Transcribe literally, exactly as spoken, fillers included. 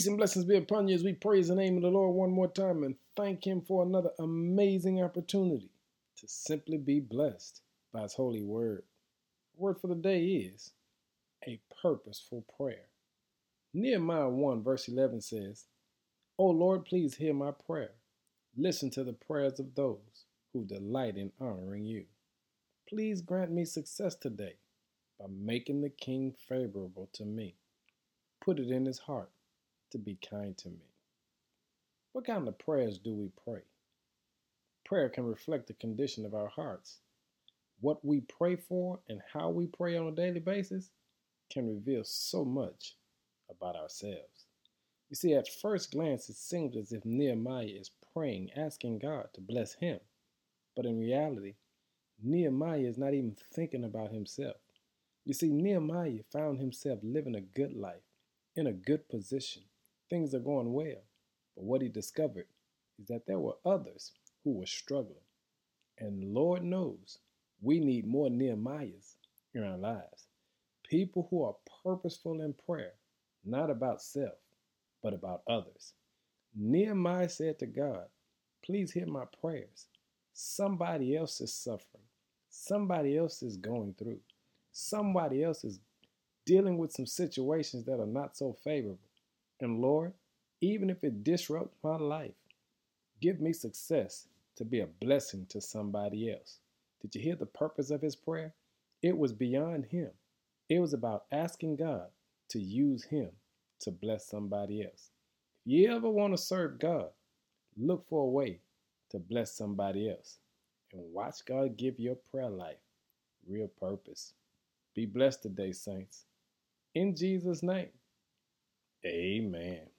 Peace and blessings be upon you as we praise the name of the Lord one more time and thank him for another amazing opportunity to simply be blessed by his holy word. The word for the day is a purposeful prayer. Nehemiah one verse eleven says, O Lord, please hear my prayer. Listen to the prayers of those who delight in honoring you. Please grant me success today by making the king favorable to me. Put it in his heart to be kind to me. What kind of prayers do we pray? Prayer can reflect the condition of our hearts. What we pray for and how we pray on a daily basis can reveal so much about ourselves. You see, at first glance, it seems as if Nehemiah is praying, asking God to bless him. But in reality, Nehemiah is not even thinking about himself. You see, Nehemiah found himself living a good life, in a good position. Things are going well. But what he discovered is that there were others who were struggling. And Lord knows we need more Nehemiahs in our lives. People who are purposeful in prayer, not about self, but about others. Nehemiah said to God, please hear my prayers. Somebody else is suffering. Somebody else is going through. Somebody else is dealing with some situations that are not so favorable. And Lord, even if it disrupts my life, give me success to be a blessing to somebody else. Did you hear the purpose of his prayer? It was beyond him. It was about asking God to use him to bless somebody else. If you ever want to serve God, look for a way to bless somebody else and watch God give your prayer life real purpose. Be blessed today, saints. In Jesus' name, amen.